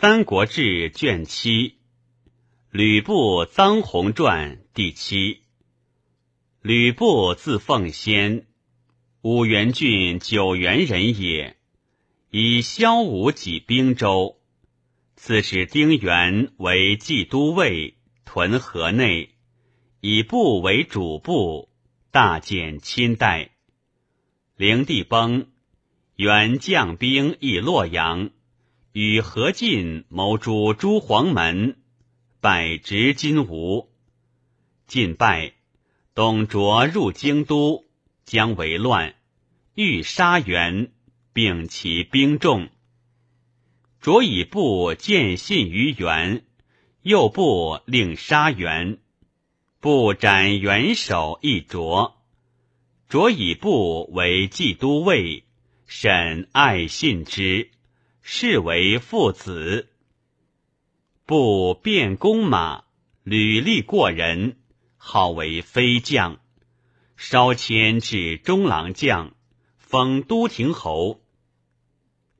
三国志卷7，吕布臧洪传第7。吕布字奉先，五原郡九原人也，以萧武己兵州。刺史丁原为冀都尉，屯河内，以部为主部，大建亲代。灵帝崩，原将兵诣洛阳，与何进谋诛朱黄门，百执金吾。晋败，董卓入京都，将为乱，欲杀袁，并其兵众。卓以部见信于袁，右部令杀袁，部斩袁首一卓。卓以部为冀都尉，沈爱信之，是为父子。布变弓马，履历过人，号为飞将，稍迁至中郎将，封都亭侯。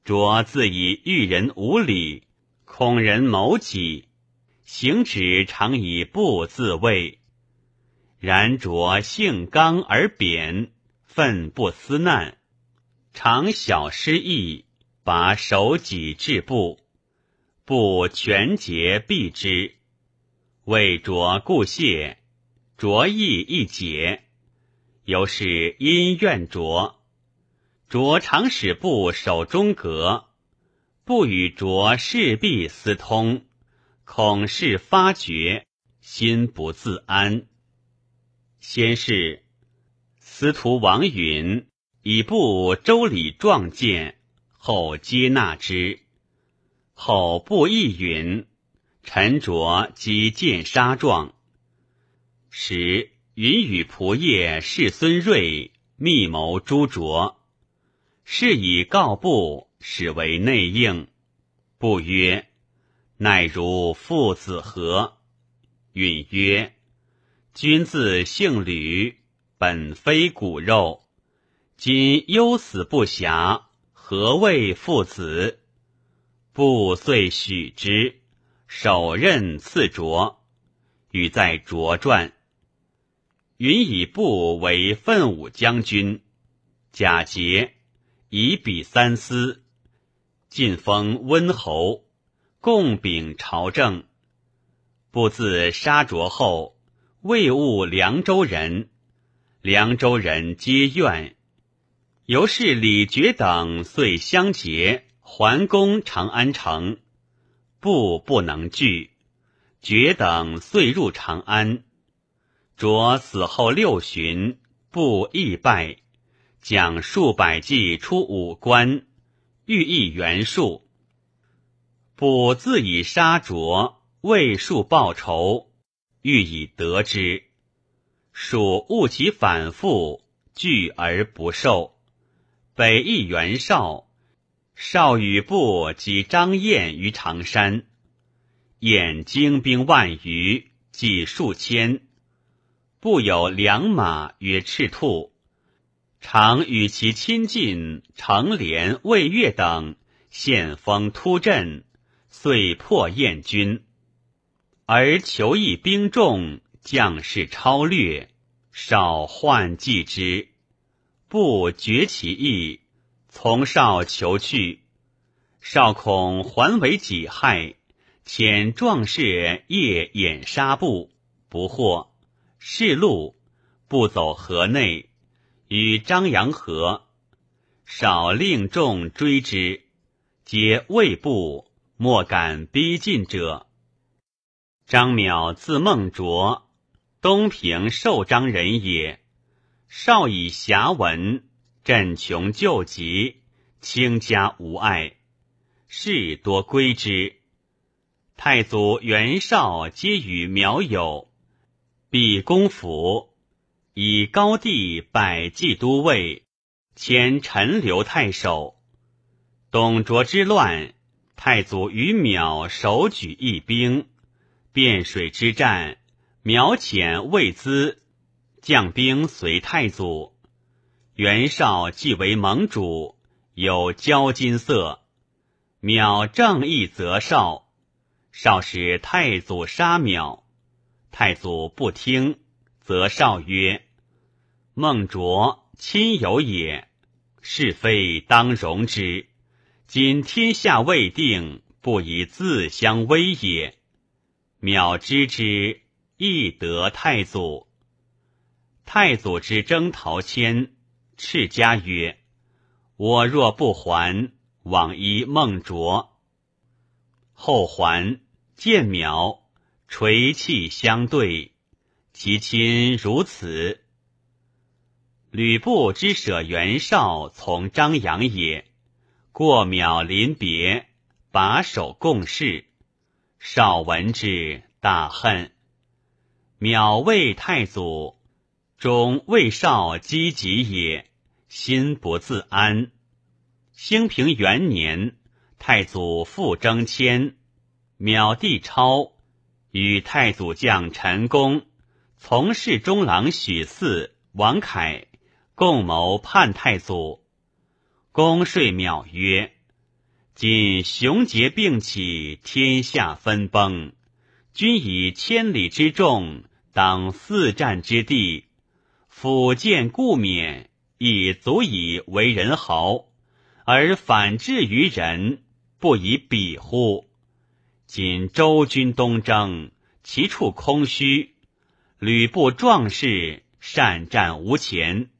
卓自以遇人无礼，恐人谋己，行止常以布自卫。然卓性刚而扁，愤不思难，常小失意，把守己至部，部权节避之。为卓故谢，卓亦一解，由是因怨卓。卓常使部守中阁，部与卓势必私通，恐事发觉，心不自安。先是司徒王允以部周礼壮见，后接纳之。后布亦允，陈卓即见杀状。时允与仆射士孙瑞密谋诛卓，是以告布，使为内应。布曰：乃如父子和。允曰：君自姓吕，本非骨肉，今忧死不暇，何谓父子？布遂许之，手刃赐卓。与在卓传。允以布为奋武将军，假节，以比三司，晋封温侯，共秉朝政。布自杀卓后，魏误凉州人，凉州人皆怨。由是李傕等遂相结，还攻长安城。布不能拒，傕等遂入长安。卓死后六旬，布亦败，将数百骑出五关，欲议袁术。布自以杀卓，为术报仇，欲以得之。属误其反复，拒而不受。北邑袁绍，绍与布及张燕于常山，燕精兵万余，计数千。布有良马曰赤兔，常与其亲近，成连、魏越等，献锋突阵，遂破燕军。而求益兵众，将士超略，少患计之。布决其意，从少求去。少恐还为己害，遣壮士夜掩杀布，不获。是路，布走河内，与张阳合。少令众追之，皆畏布，莫敢逼近者。张邈字孟卓，东平寿张人也。少以侠文，振穷救急，倾家无碍，士多归之。太祖袁绍皆与苗友，毕公府，以高帝百济都尉，迁陈留太守。董卓之乱，太祖与苗首举一兵，汴水之战，苗遣魏资将兵随太祖。袁绍既为盟主，有交金色，邈正义责少，少使太祖杀邈。太祖不听，则少曰：“孟卓亲友也，是非当容之。今天下未定，不以自相威也。”邈知之，亦得太祖。太祖之征陶谦，斥家曰：“我若不还，往依孟卓。”后还，见邈，垂泣相对，其亲如此。吕布之舍袁绍从张阳也，过邈临别，把手共事。绍闻之，大恨。邈谓太祖：“终未少积极也，心不自安。”兴平元年，太祖复征迁，邈弟超与太祖将陈宫、从事中郎许嗣、王恺共谋叛太祖。公说邈曰：“今雄杰并起，天下分崩，君以千里之众，当四战之地，辅见故免，亦足以为人豪，而反至于人，不以比乎？今周军东征，其处空虚，吕布壮士，善战无前，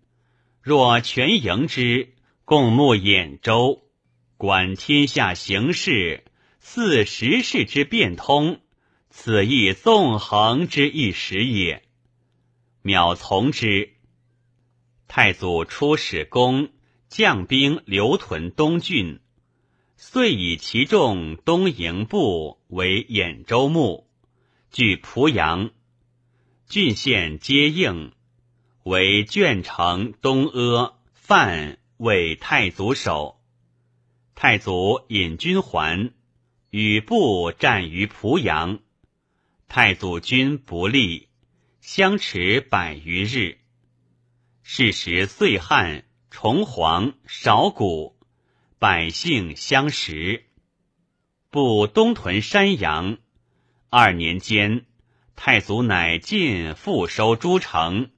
若全迎之，共沐兖州，管天下形势，似时事之变通，此亦纵横之一时也。”邈从之。太祖出使公，将兵留屯东郡，遂以其众东营部为兖州牧，据濮阳，郡县皆应，为鄄城、东阿、范为太祖守。太祖引军还，吕布战于濮阳，太祖军不利，相持100余日。是时岁旱，重黄少谷，百姓相食。布东屯山阳，2年间，太祖乃进复收诸城，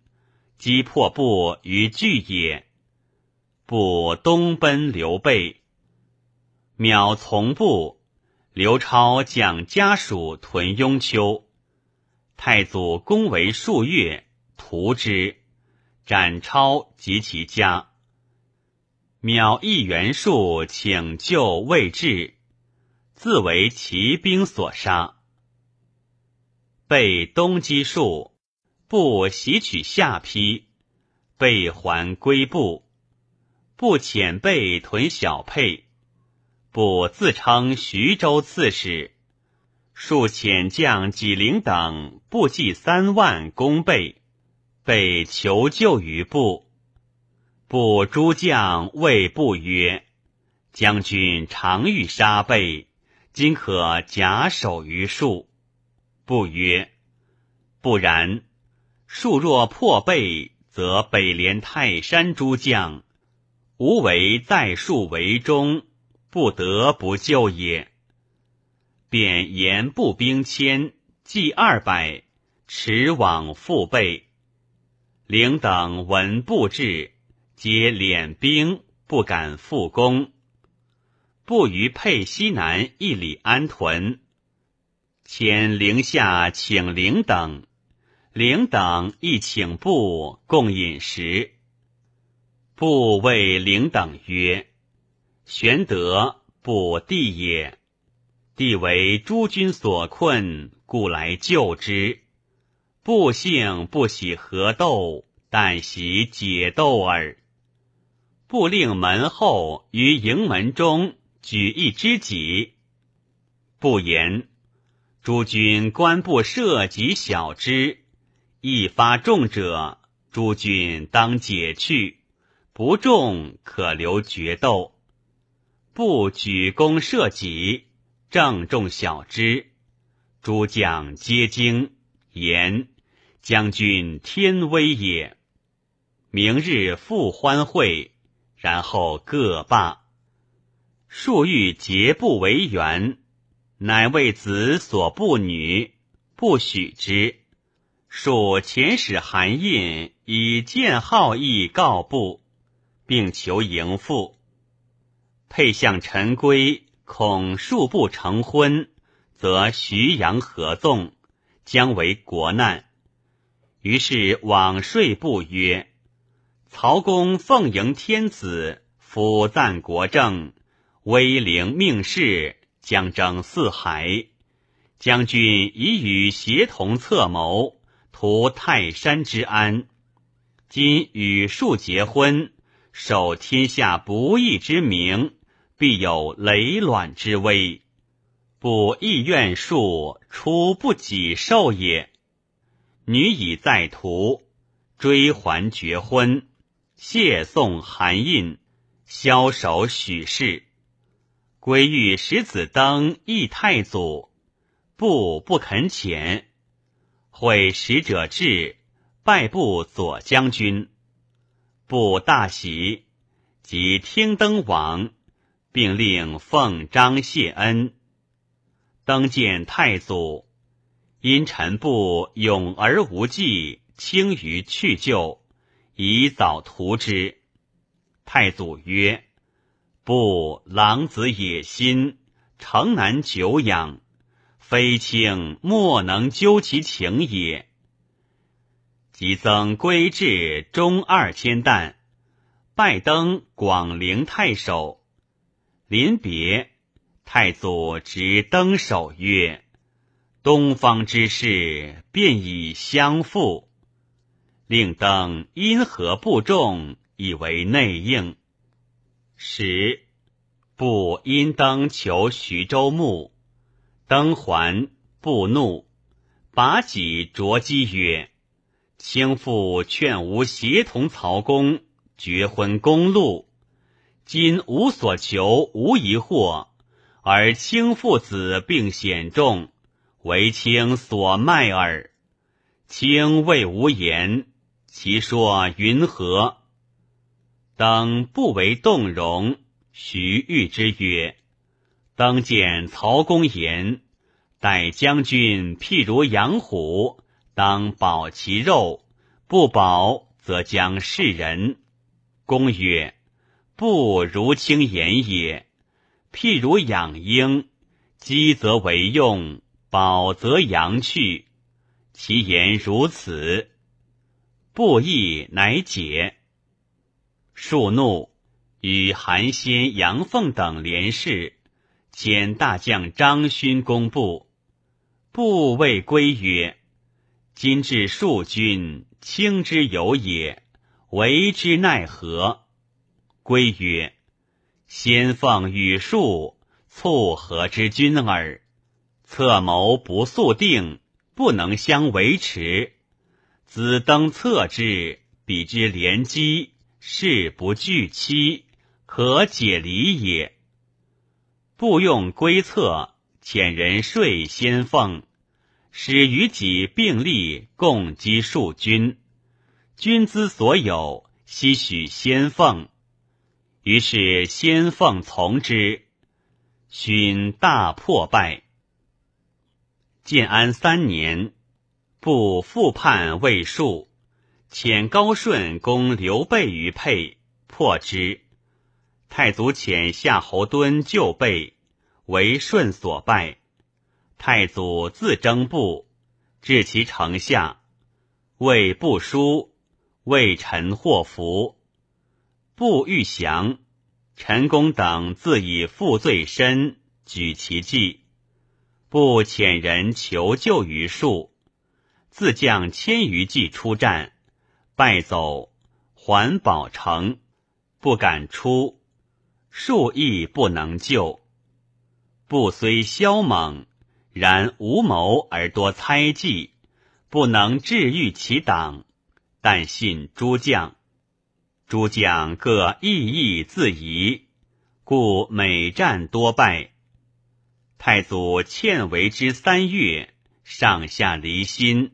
击破布于巨野。布东奔刘备，邈从布，刘超将家属屯雍丘。太祖攻为数月，屠之，斩超及其家。邈亦袁术请救未至，自为骑兵所杀。被东击术，布袭取下邳，被还归布。布遣备屯小沛，布自称徐州刺史。数遣将纪灵等部骑3万攻备，备求救于布。布诸将谓布曰：“将军常欲杀备，今可假手于树。”布曰：“不然，树若破备，则北连泰山诸将，吾为在树为中，不得不救也。”便沿步兵千，计200，驰往复备。灵等闻布至，皆敛兵，不敢复攻。布于沛西南1里安屯，遣灵下请灵等，灵等亦请布共饮食。布谓灵等曰：“玄德，布弟也。弟为诸君所困，故来救之。布幸不喜合斗，但喜解斗耳。”布令门后于营门中举一知己。布言：“诸君官不涉及小之，一发重者，诸君当解去，不重可留决斗。”布举弓射己，正中小之，诸将皆惊，言：“将军天威也。”明日复欢会，然后各罢。数欲结不为缘，乃为子所不女，不许之。属遣使韩胤以见好意告布，并求迎父。沛相陈规恐数不成婚，则徐阳合纵，将为国难。于是往说布曰：曹公奉迎天子，辅赞国政，威灵命世，将征四海。将军已与协同策谋，图泰山之安。今与庶结婚，守天下不义之名，必有累卵之危。不亦怨庶，出不己受也。女以在途，追还绝婚，谢送韩胤，枭首许氏。归欲使子登议太祖，布不肯遣，会使者至，拜布左将军。布大喜，即听登往，并令奉章谢恩。登见太祖，因臣布勇而无计，轻于去就，以早图之。太祖曰：不，狼子野心，诚难久养，非卿莫能究其情也。即增归至中2000担，拜登广陵太守。临别，太祖执登守曰：东方之事，便以相负。令登因何不重，以为内应。时，布因登求徐州牧，登还，布怒，拔戟斫击曰：卿父劝吾协同曹公，绝婚公路，今无所求，无疑惑，而卿父子并显众，为卿所卖耳。卿谓无言，其说云何？登不为动容，徐谕之曰：登见曹公言，待将军譬如养虎，当保其肉，不保则将噬人。公曰：不如卿言也，譬如养鹰，饥则为用，饱则扬去，其言如此。不亦乃解。数怒，与韩暹、杨凤等联事，遣大将张勋攻布。布谓归曰：今至数军，卿之有也，为之奈何？归曰：先奉与数，促和之君耳。策谋不速定，不能相维持。子登策之，彼之连击，事不惧期，可解离也。不用归策，遣人说先奉，使于己并力，共击数军。军资所有，悉许先奉。于是先奉从之，勋大破败。建安3年，布复叛魏戍，遣高顺攻刘备于沛，破之。太祖遣夏侯惇救备，为顺所败。太祖自征布，至其城下，魏不输，魏臣获俘。布欲降，陈宫等自以负罪身，举其计。布遣人求救于戍，自将1000余骑出战，败走，还保城，不敢出，数亦不能救。布虽枭猛，然无谋而多猜忌，不能制御其党，但信诸将。诸将各异议自疑，故每战多败。太祖遣为之3月，上下离心。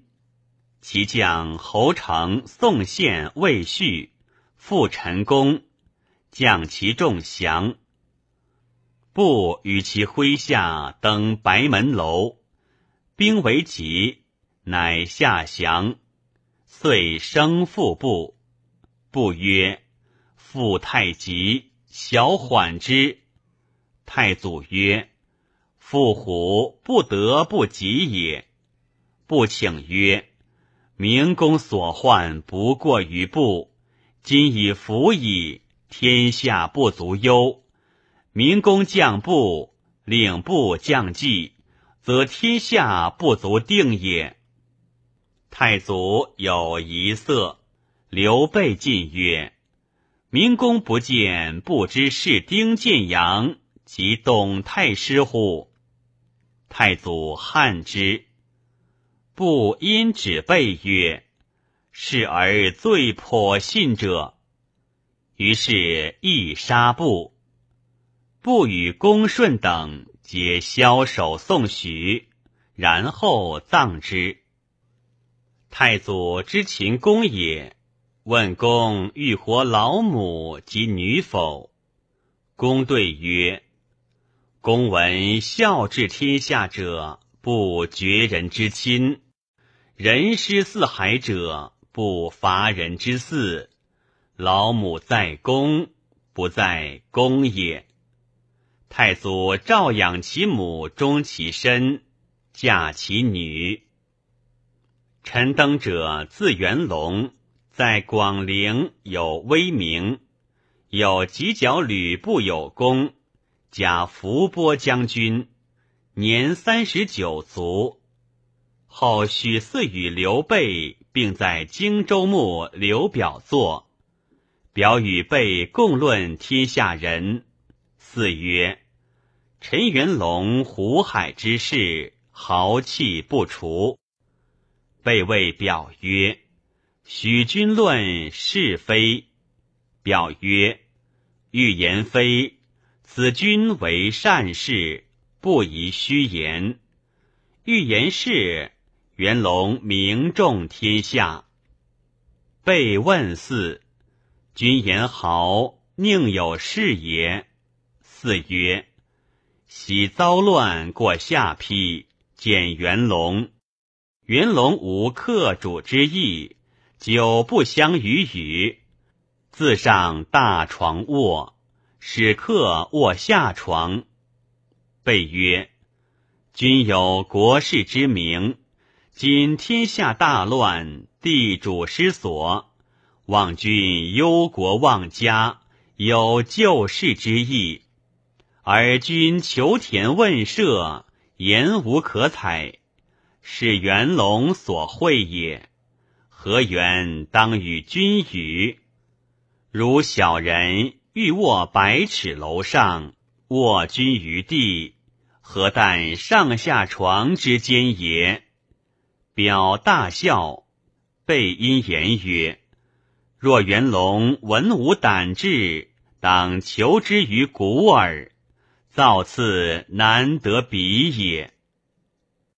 其将侯成、宋宪、魏续，复陈宫，将其众降。布与其麾下登白门楼，兵为己，乃下降，遂生父布。布曰：父太急，小缓之。太祖曰：父虎不得不及也。布请曰：明公所患不过于布，今以服矣，天下不足忧。明公降布，领布降纪，则天下不足定也。太祖有疑色，刘备进曰：明公不见不知士丁建阳及董太师乎？太祖憾之。布因指备曰：是而最颇信者。于是亦杀布。布与公顺等皆枭首送许，然后葬之。太祖之秦公也，问公欲活老母及女否？公对曰：公闻孝治天下者，不绝人之亲；人师四海者，不伐人之肆。老母在公，不在公也。太祖照养其母，忠其身，嫁其女。陈登者字元龙，在广陵有威名，有犄角吕布有功，加伏波将军，年39卒。后许嗣与刘备并在荆州牧刘表作。表与备共论天下人，四曰：陈元龙湖海之士，豪气不除。备谓表曰：许君论是非。表曰：欲言非，此君为善事，不宜虚言。欲言是，元龙名重天下。备问四：君言豪，宁有是也？四曰：喜遭乱过下邳，见元龙。元龙无客主之意，久不相与语。自上大床卧，使客卧下床。备曰：君有国士之名，今天下大乱，地主失所。望君忧国忘家，有救世之意，而君求田问舍，言无可采，是元龙所会也。何缘当与君语？如小人欲卧百尺楼上，卧君于地，何但上下床之间也？表大笑。备因言曰：若元龙文武胆志，当求之于古耳，造次难得比也。